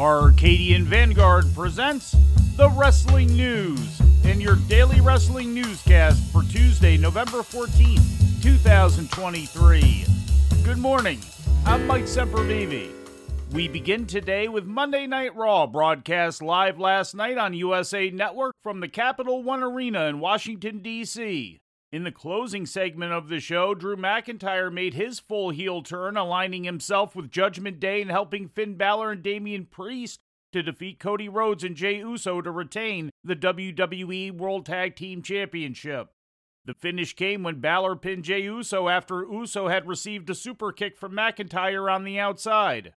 Arcadian Vanguard presents the Wrestling News and your daily wrestling newscast for Tuesday, November 14th, 2023. Good morning. I'm Mike Sempervive. We begin today with Monday Night Raw, broadcast live last night on USA Network from the Capital One Arena in Washington, D.C. In the closing segment of the show, Drew McIntyre made his full heel turn, aligning himself with Judgment Day and helping Finn Balor and Damian Priest to defeat Cody Rhodes and Jey Uso to retain the WWE World Tag Team Championship. The finish came when Balor pinned Jey Uso after Uso had received a super kick from McIntyre on the outside.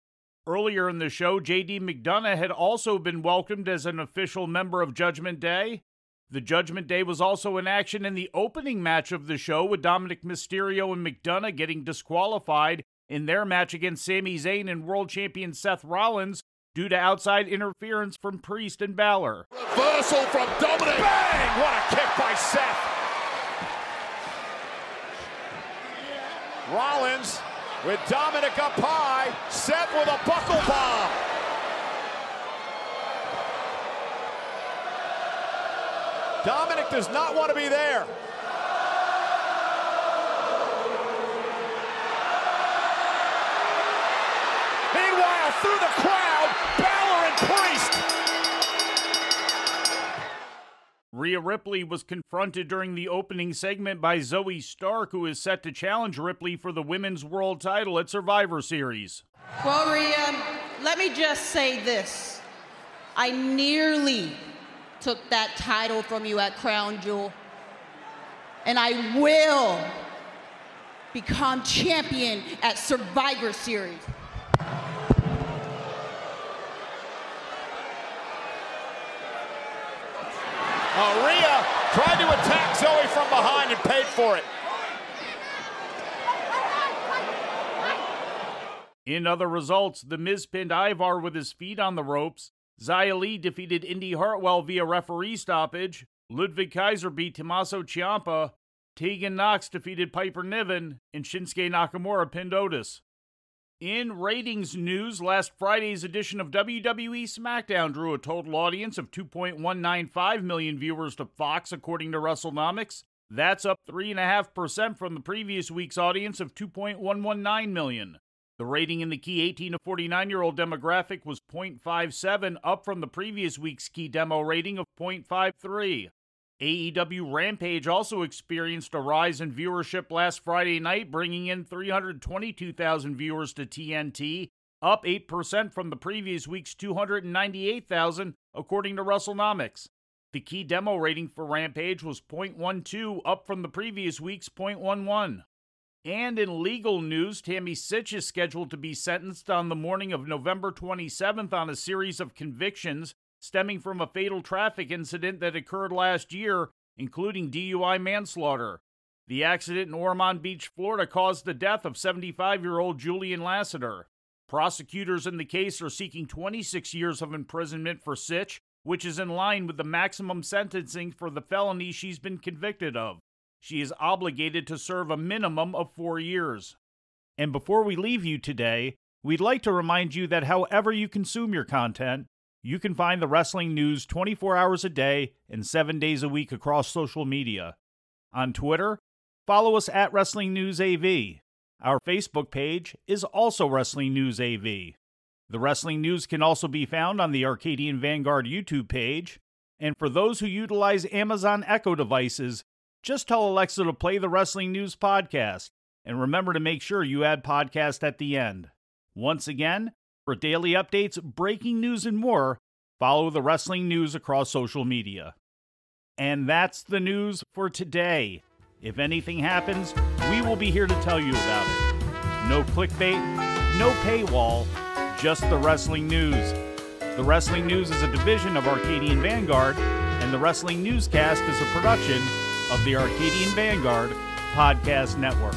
Earlier in the show, J.D. McDonagh had also been welcomed as an official member of Judgment Day. The Judgment Day was also in action in the opening match of the show, with Dominic Mysterio and McDonagh getting disqualified in their match against Sami Zayn and world champion Seth Rollins due to outside interference from Priest and Balor. Reversal from Dominic. Bang! What a kick by Seth. Rollins with Dominic up high. Seth with a buckle bomb. Dominic does not want to be there. Meanwhile, through the crowd, Balor and Priest. Rhea Ripley was confronted during the opening segment by Zoe Stark, who is set to challenge Ripley for the Women's World Title at Survivor Series. Well, Rhea, let me just say this. I nearly took that title from you at Crown Jewel, and I will become champion at Survivor Series. Maria tried to attack Zoe from behind and paid for it. In other results, the Miz pinned Ivar with his feet on the ropes. Xia Li defeated Indi Hartwell via referee stoppage. Ludwig Kaiser beat Tommaso Ciampa. Tegan Nox defeated Piper Niven, and Shinsuke Nakamura pinned Otis. In ratings news, last Friday's edition of WWE SmackDown drew a total audience of 2.195 million viewers to Fox, according to WrestleNomics. That's up 3.5% from the previous week's audience of 2.119 million. The rating in the key 18 to 49-year-old demographic was 0.57, up from the previous week's key demo rating of 0.53. AEW Rampage also experienced a rise in viewership last Friday night, bringing in 322,000 viewers to TNT, up 8% from the previous week's 298,000, according to WrestleNomics. The key demo rating for Rampage was 0.12, up from the previous week's 0.11. And in legal news, Tammy Sitch is scheduled to be sentenced on the morning of November 27th on a series of convictions stemming from a fatal traffic incident that occurred last year, including DUI manslaughter. The accident in Ormond Beach, Florida, caused the death of 75-year-old Julian Lassiter. Prosecutors in the case are seeking 26 years of imprisonment for Sitch, which is in line with the maximum sentencing for the felony she's been convicted of. She is obligated to serve a minimum of 4 years. And before we leave you today, we'd like to remind you that however you consume your content, you can find the wrestling news 24 hours a day and 7 days a week across social media. On Twitter, follow us at Wrestling News AV. Our Facebook page is also Wrestling News AV. The wrestling news can also be found on the Arcadian Vanguard YouTube page. And for those who utilize Amazon Echo devices, just tell Alexa to play the Wrestling News Podcast, and remember to make sure you add podcast at the end. Once again, for daily updates, breaking news, and more, follow the Wrestling News across social media. And that's the news for today. If anything happens, we will be here to tell you about it. No clickbait, no paywall, just the Wrestling News. The Wrestling News is a division of Arcadian Vanguard, and the Wrestling Newscast is a production of the Arcadian Vanguard Podcast Network.